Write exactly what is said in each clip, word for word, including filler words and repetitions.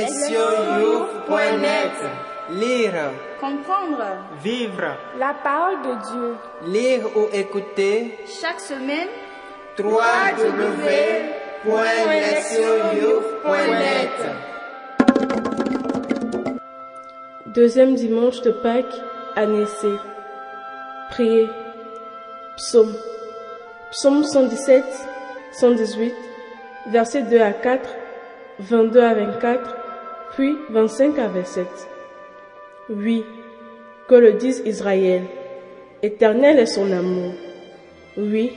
les SOYouth point net. Lire, comprendre, vivre la parole de Dieu. Lire ou écouter chaque semaine w w w point les SOYouth point net. Deuxième dimanche de Pâques à Nicée. Priez. Psaume. Psaume cent dix-sept, cent dix-huit, versets deux à quatre, vingt-deux à vingt-quatre, puis vingt-cinq à vingt-sept. Oui, que le dise Israël, éternel est son amour. Oui,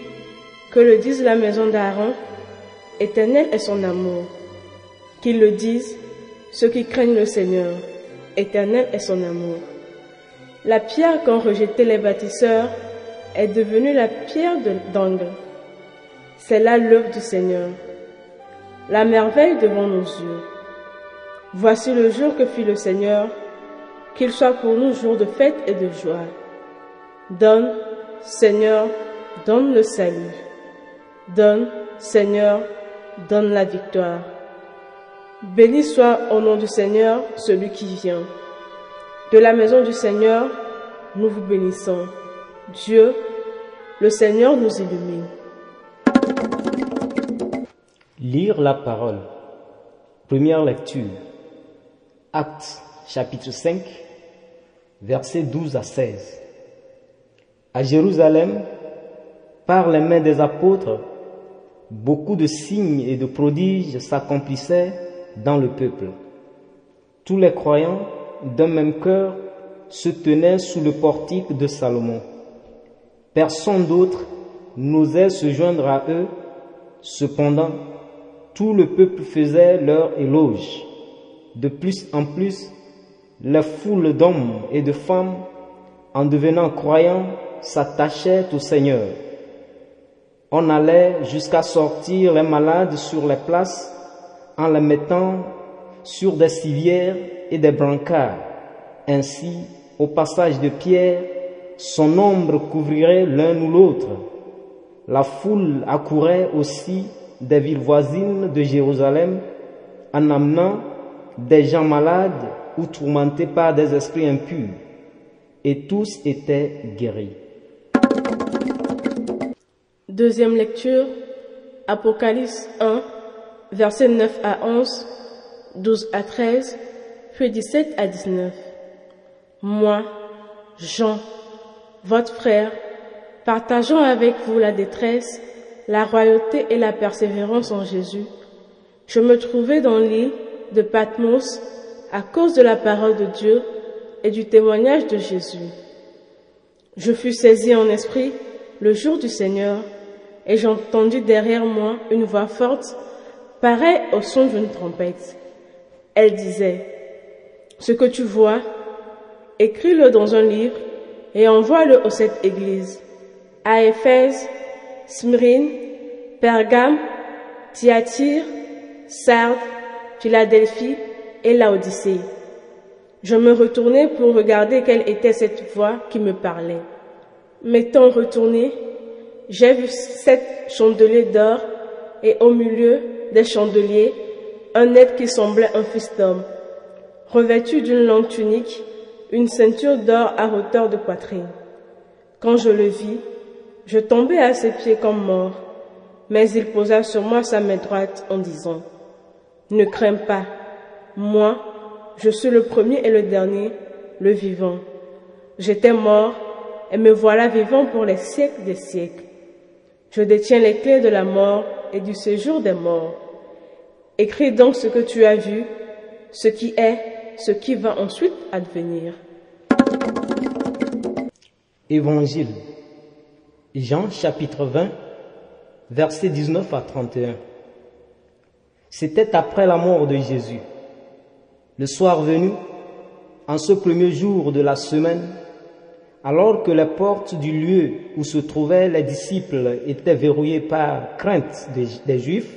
que le dise la maison d'Aaron, éternel est son amour. Qu'ils le disent, ceux qui craignent le Seigneur, éternel est son amour. La pierre qu'ont rejetée les bâtisseurs est devenue la pierre d'angle. C'est là l'œuvre du Seigneur, la merveille devant nos yeux. Voici le jour que fit le Seigneur, qu'il soit pour nous jour de fête et de joie. Donne, Seigneur, donne le salut. Donne, Seigneur, donne la victoire. Béni soit au nom du Seigneur celui qui vient. De la maison du Seigneur, nous vous bénissons. Dieu, le Seigneur nous illumine. Lire la parole. Première lecture. Actes, chapitre cinq, versets douze à seize. À Jérusalem, par les mains des apôtres, beaucoup de signes et de prodiges s'accomplissaient dans le peuple. Tous les croyants, d'un même cœur, se tenaient sous le portique de Salomon. Personne d'autre n'osait se joindre à eux. Cependant, tout le peuple faisait leur éloge. De plus en plus, la foule d'hommes et de femmes, en devenant croyants, s'attachait au Seigneur. On allait jusqu'à sortir les malades sur les places en les mettant sur des civières et des brancards. Ainsi, au passage de Pierre, son ombre couvrirait l'un ou l'autre. La foule accourait aussi des villes voisines de Jérusalem en amenant des gens malades ou tourmentés par des esprits impurs, et tous étaient guéris. Deuxième lecture, Apocalypse un, versets neuf à onze, douze à treize, puis dix-sept à dix-neuf. Moi, Jean, votre frère, partageant avec vous la détresse, la royauté et la persévérance en Jésus, je me trouvais dans l'île de Patmos à cause de la parole de Dieu et du témoignage de Jésus. Je fus saisi en esprit le jour du Seigneur, et j'entendis derrière moi une voix forte, pareille au son d'une trompette. Elle disait, « Ce que tu vois, écris-le dans un livre et envoie-le à cette église, à Éphèse, Smyrne, Pergame, Thyatire, Sardes, Philadelphie et Odyssée. » Je me retournai pour regarder quelle était cette voix qui me parlait. M'étant retourné, j'ai vu sept chandeliers d'or et au milieu des chandeliers, un être qui semblait un fils d'homme, revêtu d'une longue tunique, une ceinture d'or à hauteur de poitrine. Quand je le vis, je tombai à ses pieds comme mort, mais il posa sur moi sa main droite en disant, « Ne crains pas, moi, je suis le premier et le dernier, le vivant. J'étais mort, et me voilà vivant pour les siècles des siècles. Je détiens les clés de la mort et du séjour des morts. Écris donc ce que tu as vu, ce qui est, ce qui va ensuite advenir. » Évangile. Jean chapitre vingt, versets dix-neuf à trente et un. C'était après la mort de Jésus. Le soir venu, en ce premier jour de la semaine, alors que les portes du lieu où se trouvaient les disciples étaient verrouillées par crainte des, des Juifs,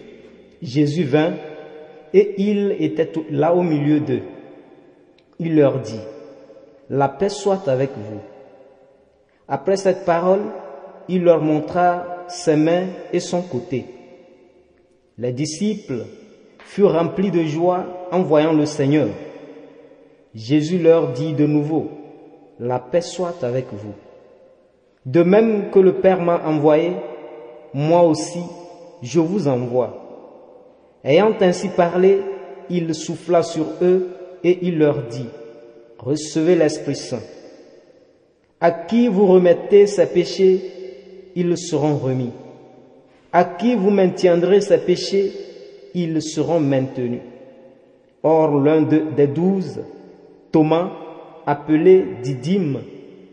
Jésus vint et il était là au milieu d'eux. Il leur dit, « La paix soit avec vous. » Après cette parole, il leur montra ses mains et son côté. Les disciples furent remplis de joie en voyant le Seigneur. Jésus leur dit de nouveau, « La paix soit avec vous. De même que le Père m'a envoyé, moi aussi, je vous envoie. » Ayant ainsi parlé, il souffla sur eux et il leur dit, « Recevez l'Esprit Saint. À qui vous remettez ses péchés, ils seront remis. À qui vous maintiendrez ses péchés, ils seront maintenus. » Or, l'un des douze, Thomas, appelé Didyme,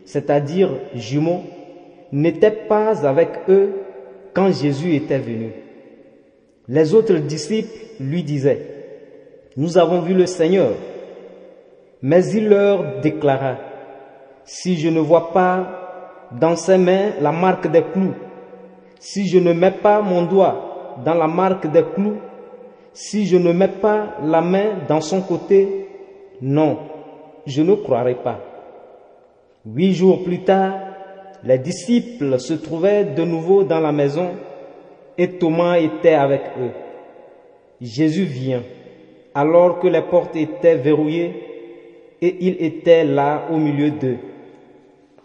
c'est-à-dire jumeau, n'était pas avec eux quand Jésus était venu. Les autres disciples lui disaient, « Nous avons vu le Seigneur. » Mais il leur déclara, « Si je ne vois pas dans ses mains la marque des clous, si je ne mets pas mon doigt dans la marque des clous, si je ne mets pas la main dans son côté, non, je ne croirai pas. » Huit jours plus tard, les disciples se trouvaient de nouveau dans la maison et Thomas était avec eux. Jésus vient, alors que les portes étaient verrouillées et il était là au milieu d'eux.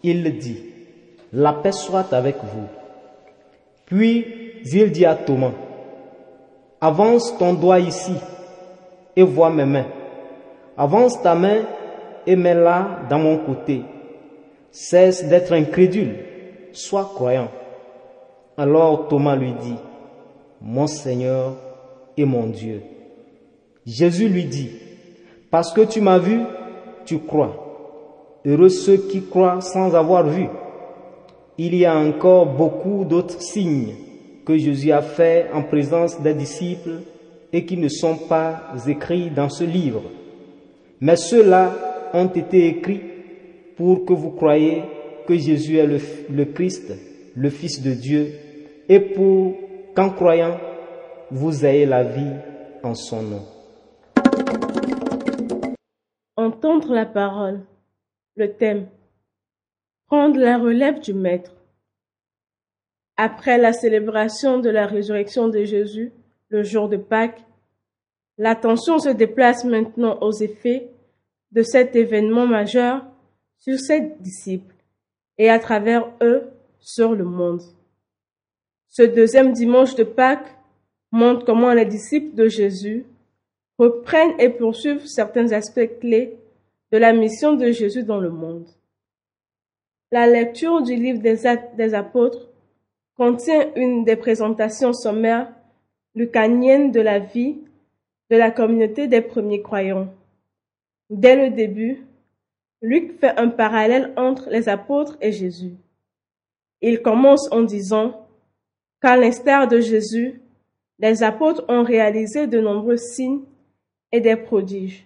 Il dit, « La paix soit avec vous. » Puis il dit à Thomas, « Avance ton doigt ici et vois mes mains. Avance ta main et mets-la dans mon côté. Cesse d'être incrédule, sois croyant. » Alors Thomas lui dit, « Mon Seigneur et mon Dieu. » Jésus lui dit, « Parce que tu m'as vu, tu crois. Heureux ceux qui croient sans avoir vu. » Il y a encore beaucoup d'autres signes que Jésus a fait en présence des disciples et qui ne sont pas écrits dans ce livre. Mais ceux-là ont été écrits pour que vous croyiez que Jésus est le, le Christ, le Fils de Dieu, et pour qu'en croyant, vous ayez la vie en son nom. Entendre la parole, le thème, prendre la relève du Maître. Après la célébration de la résurrection de Jésus, le jour de Pâques, l'attention se déplace maintenant aux effets de cet événement majeur sur ses disciples et à travers eux sur le monde. Ce deuxième dimanche de Pâques montre comment les disciples de Jésus reprennent et poursuivent certains aspects clés de la mission de Jésus dans le monde. La lecture du livre des Actes des Apôtres contient une des présentations sommaires lucaniennes de la vie de la communauté des premiers croyants. Dès le début, Luc fait un parallèle entre les apôtres et Jésus. Il commence en disant qu'à l'instar de Jésus, les apôtres ont réalisé de nombreux signes et des prodiges.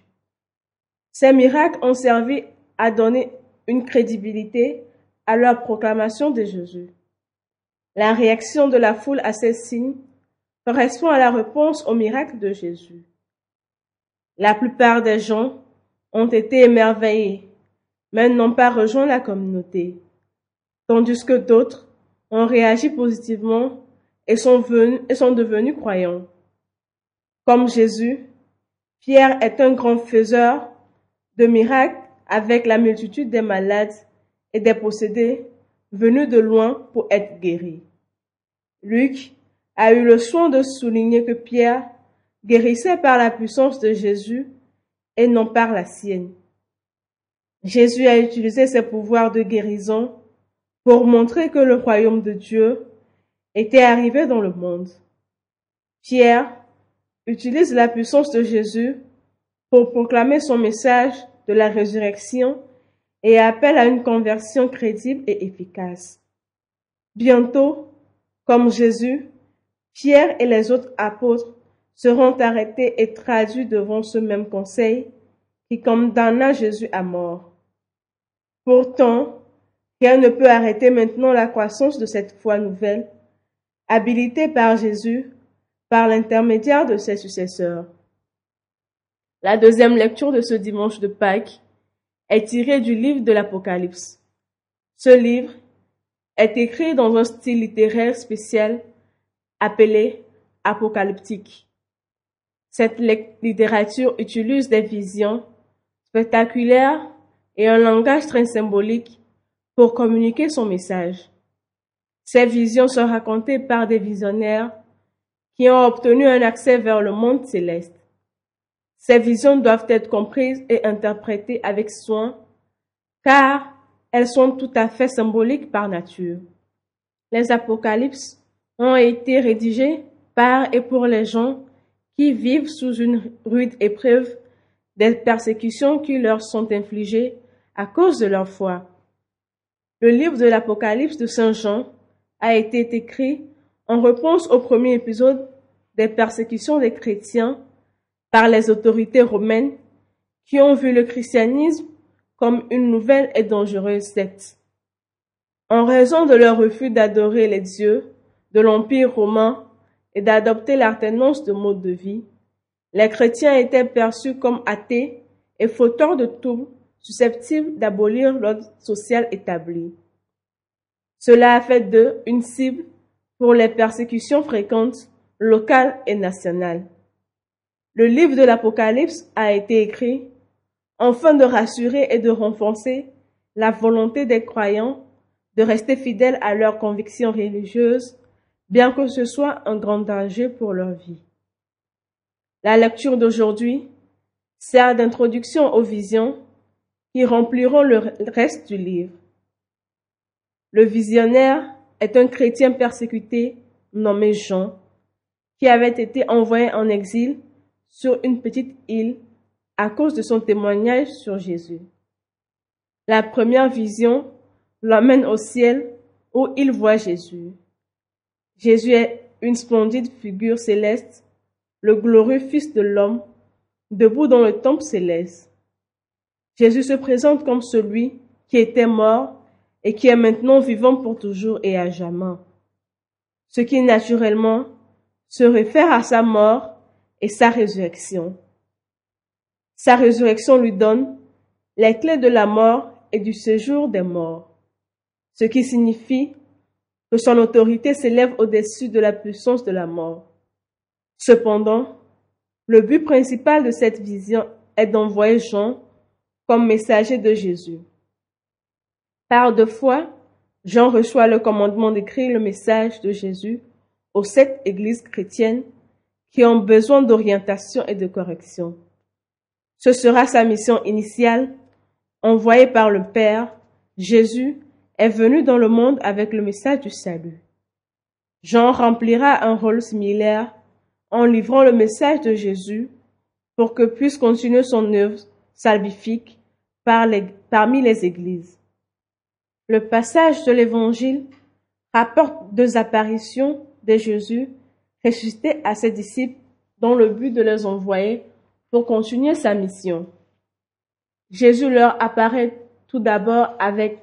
Ces miracles ont servi à donner une crédibilité à leur proclamation de Jésus. La réaction de la foule à ces signes correspond à la réponse au miracle de Jésus. La plupart des gens ont été émerveillés, mais n'ont pas rejoint la communauté, tandis que d'autres ont réagi positivement et sont, venus, et sont devenus croyants. Comme Jésus, Pierre est un grand faiseur de miracles avec la multitude des malades et des possédés venus de loin pour être guéris. Luc a eu le soin de souligner que Pierre guérissait par la puissance de Jésus et non par la sienne. Jésus a utilisé ses pouvoirs de guérison pour montrer que le royaume de Dieu était arrivé dans le monde. Pierre utilise la puissance de Jésus pour proclamer son message de la résurrection et appelle à une conversion crédible et efficace. Bientôt, comme Jésus, Pierre et les autres apôtres seront arrêtés et traduits devant ce même conseil qui condamna Jésus à mort. Pourtant, rien ne peut arrêter maintenant la croissance de cette foi nouvelle, habilitée par Jésus, par l'intermédiaire de ses successeurs. La deuxième lecture de ce dimanche de Pâques est tirée du livre de l'Apocalypse. Ce livre est écrit dans un style littéraire spécial appelé apocalyptique. Cette littérature utilise des visions spectaculaires et un langage très symbolique pour communiquer son message. Ces visions sont racontées par des visionnaires qui ont obtenu un accès vers le monde céleste. Ces visions doivent être comprises et interprétées avec soin, car elles sont tout à fait symboliques par nature. Les apocalypses ont été rédigés par et pour les gens qui vivent sous une rude épreuve des persécutions qui leur sont infligées à cause de leur foi. Le livre de l'Apocalypse de Saint Jean a été écrit en réponse au premier épisode des persécutions des chrétiens par les autorités romaines qui ont vu le christianisme comme une nouvelle et dangereuse secte. En raison de leur refus d'adorer les dieux de l'Empire romain et d'adopter l'alternance de mode de vie, les chrétiens étaient perçus comme athées et fauteurs de troubles susceptibles d'abolir l'ordre social établi. Cela a fait d'eux une cible pour les persécutions fréquentes, locales et nationales. Le livre de l'Apocalypse a été écrit afin de rassurer et de renforcer la volonté des croyants de rester fidèles à leurs convictions religieuses, bien que ce soit un grand danger pour leur vie. La lecture d'aujourd'hui sert d'introduction aux visions qui rempliront le reste du livre. Le visionnaire est un chrétien persécuté nommé Jean, qui avait été envoyé en exil sur une petite île à cause de son témoignage sur Jésus. La première vision l'emmène au ciel où il voit Jésus. Jésus est une splendide figure céleste, le glorieux Fils de l'homme, debout dans le temple céleste. Jésus se présente comme celui qui était mort et qui est maintenant vivant pour toujours et à jamais. Ce qui naturellement se réfère à sa mort et sa résurrection. Sa résurrection lui donne les clés de la mort et du séjour des morts, ce qui signifie que son autorité s'élève au-dessus de la puissance de la mort. Cependant, le but principal de cette vision est d'envoyer Jean comme messager de Jésus. Par deux fois, Jean reçoit le commandement d'écrire le message de Jésus aux sept églises chrétiennes qui ont besoin d'orientation et de correction. Ce sera sa mission initiale, envoyée par le Père. Jésus est venu dans le monde avec le message du salut. Jean remplira un rôle similaire en livrant le message de Jésus pour que puisse continuer son œuvre salvifique par les, parmi les églises. Le passage de l'Évangile rapporte deux apparitions de Jésus ressuscité à ses disciples dans le but de les envoyer pour continuer sa mission. Jésus leur apparaît tout d'abord avec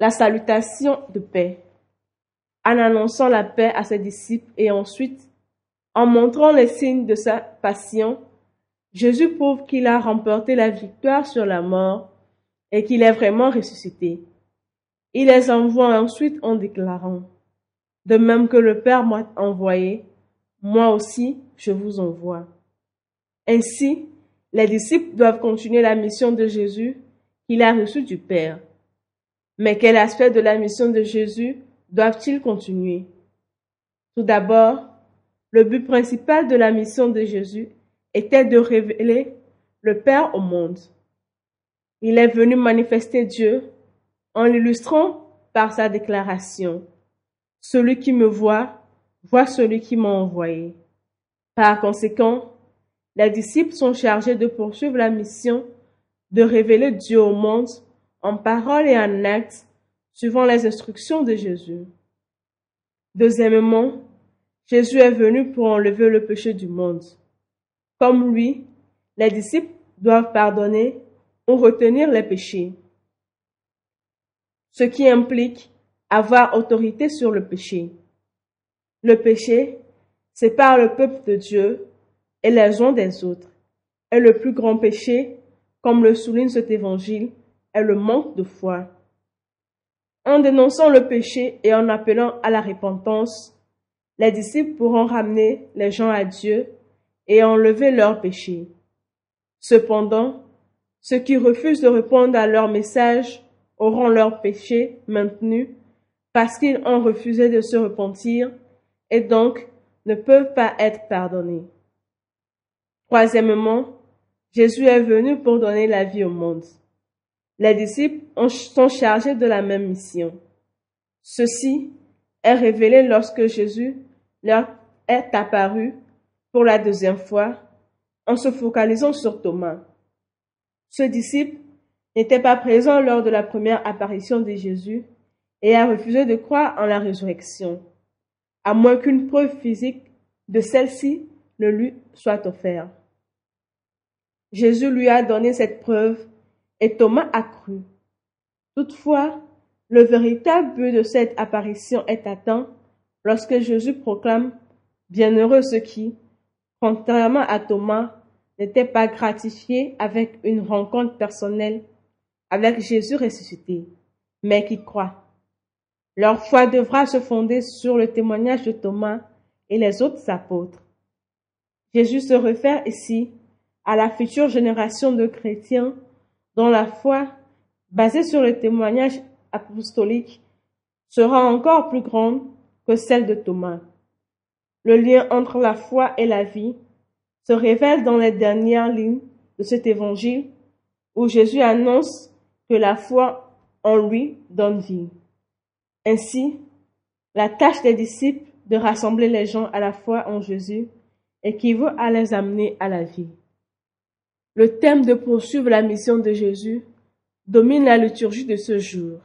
la salutation de paix, en annonçant la paix à ses disciples et ensuite, en montrant les signes de sa passion, Jésus prouve qu'il a remporté la victoire sur la mort et qu'il est vraiment ressuscité. Il les envoie ensuite en déclarant « De même que le Père m'a envoyé, moi aussi je vous envoie. » Ainsi, les disciples doivent continuer la mission de Jésus qu'il a reçue du Père. Mais quel aspect de la mission de Jésus doivent-ils continuer? Tout d'abord, le but principal de la mission de Jésus était de révéler le Père au monde. Il est venu manifester Dieu en l'illustrant par sa déclaration « Celui qui me voit, voit celui qui m'a envoyé ». Par conséquent, les disciples sont chargés de poursuivre la mission de révéler Dieu au monde en parole et en acte, suivant les instructions de Jésus. Deuxièmement, Jésus est venu pour enlever le péché du monde. Comme lui, les disciples doivent pardonner ou retenir les péchés, ce qui implique avoir autorité sur le péché. Le péché sépare le peuple de Dieu et les uns des autres. Et le plus grand péché, comme le souligne cet évangile, est le manque de foi. En dénonçant le péché et en appelant à la repentance, les disciples pourront ramener les gens à Dieu et enlever leurs péchés. Cependant, ceux qui refusent de répondre à leur message auront leurs péchés maintenus parce qu'ils ont refusé de se repentir et donc ne peuvent pas être pardonnés. Troisièmement, Jésus est venu pour donner la vie au monde. Les disciples sont chargés de la même mission. Ceci est révélé lorsque Jésus leur est apparu pour la deuxième fois en se focalisant sur Thomas. Ce disciple n'était pas présent lors de la première apparition de Jésus et a refusé de croire en la résurrection, à moins qu'une preuve physique de celle-ci ne lui soit offerte. Jésus lui a donné cette preuve et Thomas a cru. Toutefois, le véritable but de cette apparition est atteint lorsque Jésus proclame « Bienheureux ceux qui, contrairement à Thomas, n'étaient pas gratifiés avec une rencontre personnelle avec Jésus ressuscité, mais qui croient. Leur foi devra se fonder sur le témoignage de Thomas et les autres apôtres. » Jésus se réfère ici à la future génération de chrétiens dont la foi, basée sur le témoignage apostolique, sera encore plus grande que celle de Thomas. Le lien entre la foi et la vie se révèle dans les dernières lignes de cet évangile où Jésus annonce que la foi en lui donne vie. Ainsi, la tâche des disciples de rassembler les gens à la foi en Jésus équivaut à les amener à la vie. Le thème de poursuivre la mission de Jésus domine la liturgie de ce jour.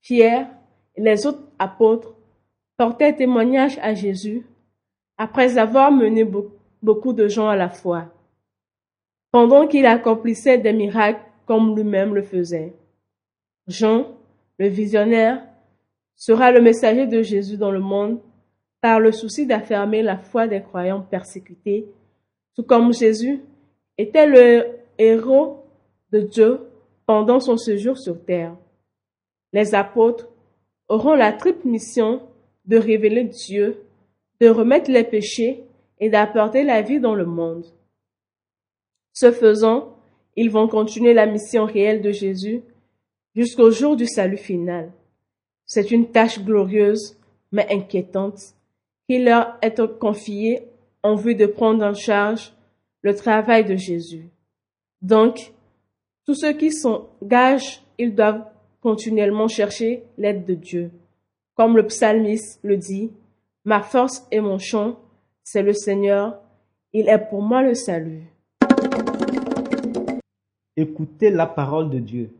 Pierre et les autres apôtres portaient témoignage à Jésus après avoir mené beaucoup de gens à la foi, pendant qu'il accomplissait des miracles comme lui-même le faisait. Jean, le visionnaire, sera le messager de Jésus dans le monde par le souci d'affermer la foi des croyants persécutés, tout comme Jésus était le héros de Dieu pendant son séjour sur terre. Les apôtres auront la triple mission de révéler Dieu, de remettre les péchés et d'apporter la vie dans le monde. Ce faisant, ils vont continuer la mission réelle de Jésus jusqu'au jour du salut final. C'est une tâche glorieuse, mais inquiétante, qui leur est confiée en vue de prendre en charge le travail de Jésus. Donc, tous ceux qui s'engagent, ils doivent continuellement chercher l'aide de Dieu. Comme le psalmiste le dit, « Ma force et mon chant, c'est le Seigneur, il est pour moi le salut. » Écoutez la parole de Dieu.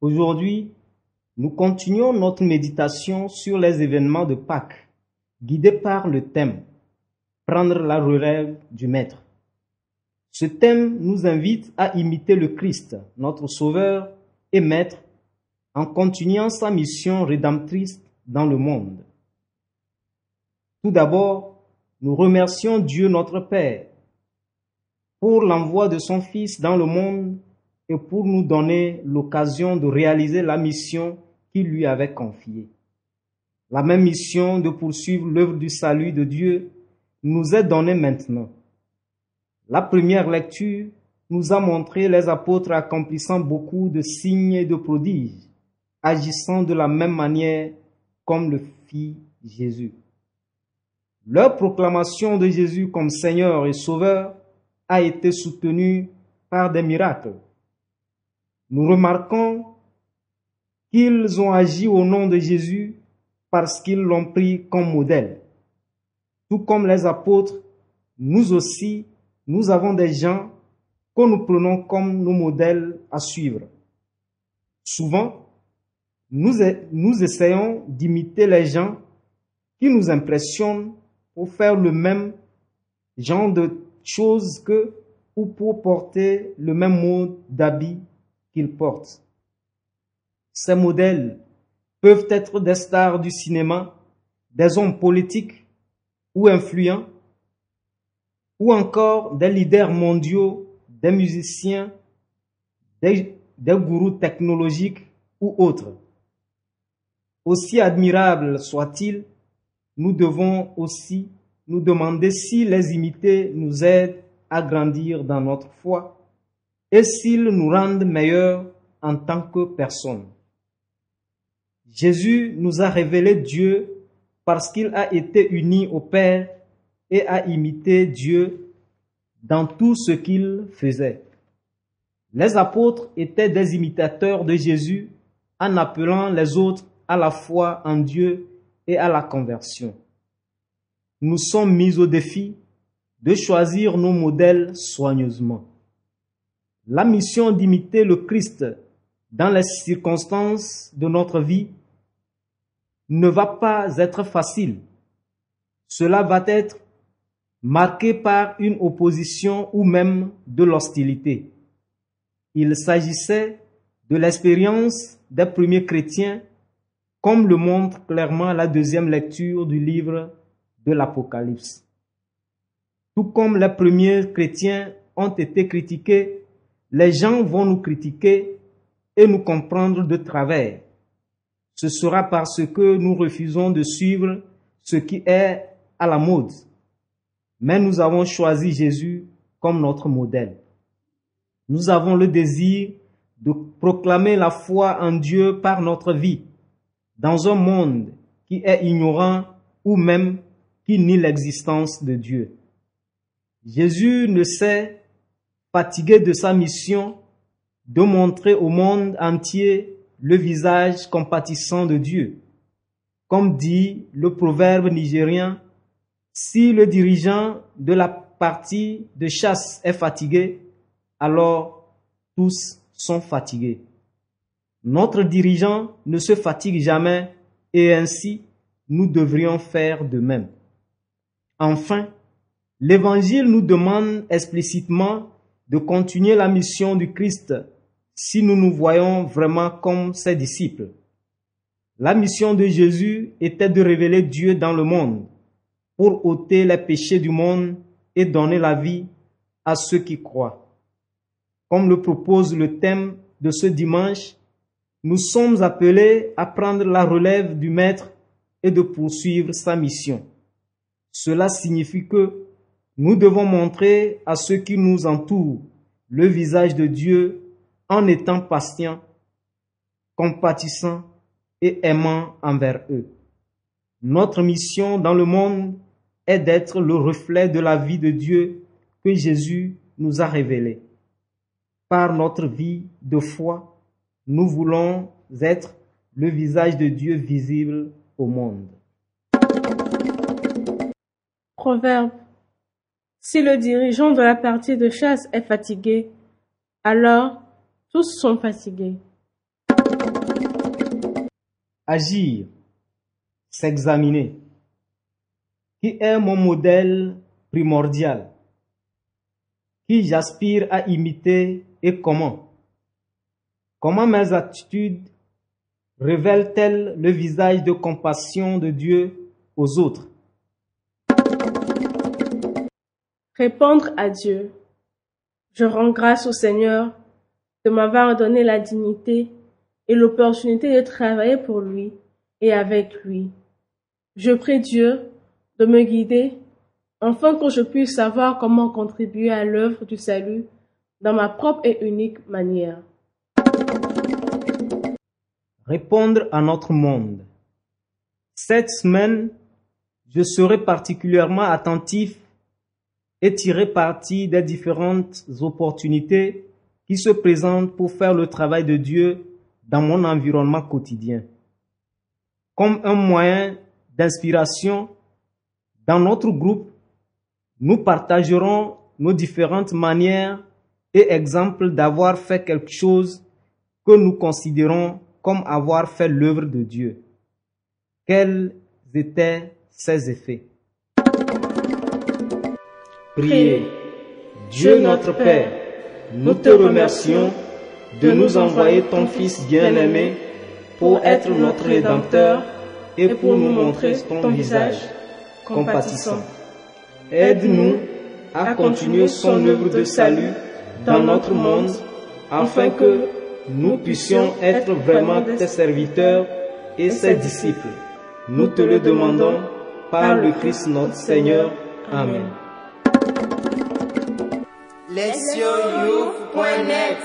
Aujourd'hui, nous continuons notre méditation sur les événements de Pâques, guidés par le thème « Prendre la relève du Maître ». Ce thème nous invite à imiter le Christ, notre Sauveur et Maître, en continuant sa mission rédemptrice dans le monde. Tout d'abord, nous remercions Dieu notre Père pour l'envoi de son Fils dans le monde et pour nous donner l'occasion de réaliser la mission qu'il lui avait confiée. La même mission de poursuivre l'œuvre du salut de Dieu nous est donnée maintenant. La première lecture nous a montré les apôtres accomplissant beaucoup de signes et de prodiges, agissant de la même manière comme le fit Jésus. Leur proclamation de Jésus comme Seigneur et Sauveur a été soutenue par des miracles. Nous remarquons qu'ils ont agi au nom de Jésus parce qu'ils l'ont pris comme modèle. Tout comme les apôtres, nous aussi, nous avons des gens que nous prenons comme nos modèles à suivre. Souvent, nous, nous essayons d'imiter les gens qui nous impressionnent pour faire le même genre de choses qu'eux ou pour porter le même mode d'habit qu'ils portent. Ces modèles peuvent être des stars du cinéma, des hommes politiques ou influents, ou encore des leaders mondiaux, des musiciens, des, des gourous technologiques ou autres. Aussi admirables soient-ils, nous devons aussi nous demander si les imiter nous aident à grandir dans notre foi et s'ils nous rendent meilleurs en tant que personnes. Jésus nous a révélé Dieu parce qu'il a été uni au Père et a imité Dieu dans tout ce qu'il faisait. Les apôtres étaient des imitateurs de Jésus en appelant les autres à la foi en Dieu et à la conversion. Nous sommes mis au défi de choisir nos modèles soigneusement. La mission d'imiter le Christ dans les circonstances de notre vie ne va pas être facile. Cela va être marqué par une opposition ou même de l'hostilité. Il s'agissait de l'expérience des premiers chrétiens, comme le montre clairement la deuxième lecture du livre de l'Apocalypse. Tout comme les premiers chrétiens ont été critiqués, les gens vont nous critiquer et nous comprendre de travers. Ce sera parce que nous refusons de suivre ce qui est à la mode. Mais nous avons choisi Jésus comme notre modèle. Nous avons le désir de proclamer la foi en Dieu par notre vie, dans un monde qui est ignorant ou même qui nie l'existence de Dieu. Jésus ne s'est fatigué de sa mission de montrer au monde entier le visage compatissant de Dieu. Comme dit le proverbe nigérien, si le dirigeant de la partie de chasse est fatigué, alors tous sont fatigués. Notre dirigeant ne se fatigue jamais et ainsi nous devrions faire de même. Enfin, l'Évangile nous demande explicitement de continuer la mission du Christ si nous nous voyons vraiment comme ses disciples. La mission de Jésus était de révéler Dieu dans le monde, pour ôter les péchés du monde et donner la vie à ceux qui croient. Comme le propose le thème de ce dimanche, nous sommes appelés à prendre la relève du Maître et de poursuivre sa mission. Cela signifie que nous devons montrer à ceux qui nous entourent le visage de Dieu en étant patients, compatissants et aimants envers eux. Notre mission dans le monde est d'être le reflet de la vie de Dieu que Jésus nous a révélée. Par notre vie de foi, nous voulons être le visage de Dieu visible au monde. Proverbe. Si le dirigeant de la partie de chasse est fatigué, alors tous sont fatigués. Agir. S'examiner. Qui est mon modèle primordial? Qui j'aspire à imiter et comment? Comment mes attitudes révèlent-elles le visage de compassion de Dieu aux autres? Répondre à Dieu. Je rends grâce au Seigneur de m'avoir donné la dignité et l'opportunité de travailler pour lui et avec lui. Je prie Dieu de me guider afin que je puisse savoir comment contribuer à l'œuvre du salut dans ma propre et unique manière. Répondre à notre monde. Cette semaine, je serai particulièrement attentif et tirer parti des différentes opportunités qui se présentent pour faire le travail de Dieu dans mon environnement quotidien. Comme un moyen d'inspiration, dans notre groupe, nous partagerons nos différentes manières et exemples d'avoir fait quelque chose que nous considérons comme avoir fait l'œuvre de Dieu. Quels étaient ses effets? Priez. Dieu notre Père, nous te remercions de nous envoyer ton Fils bien-aimé pour être notre Rédempteur et pour nous montrer ton visage compatissant. Aide-nous à continuer son œuvre de salut dans notre monde afin que nous puissions être vraiment tes serviteurs et ses disciples. Nous te le demandons par le Christ notre Seigneur. Amen. Les SOYouth point net.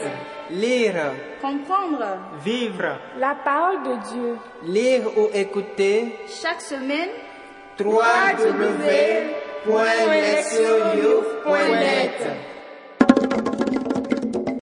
Lire, comprendre, vivre la parole de Dieu. Lire ou écouter chaque semaine. trois W point net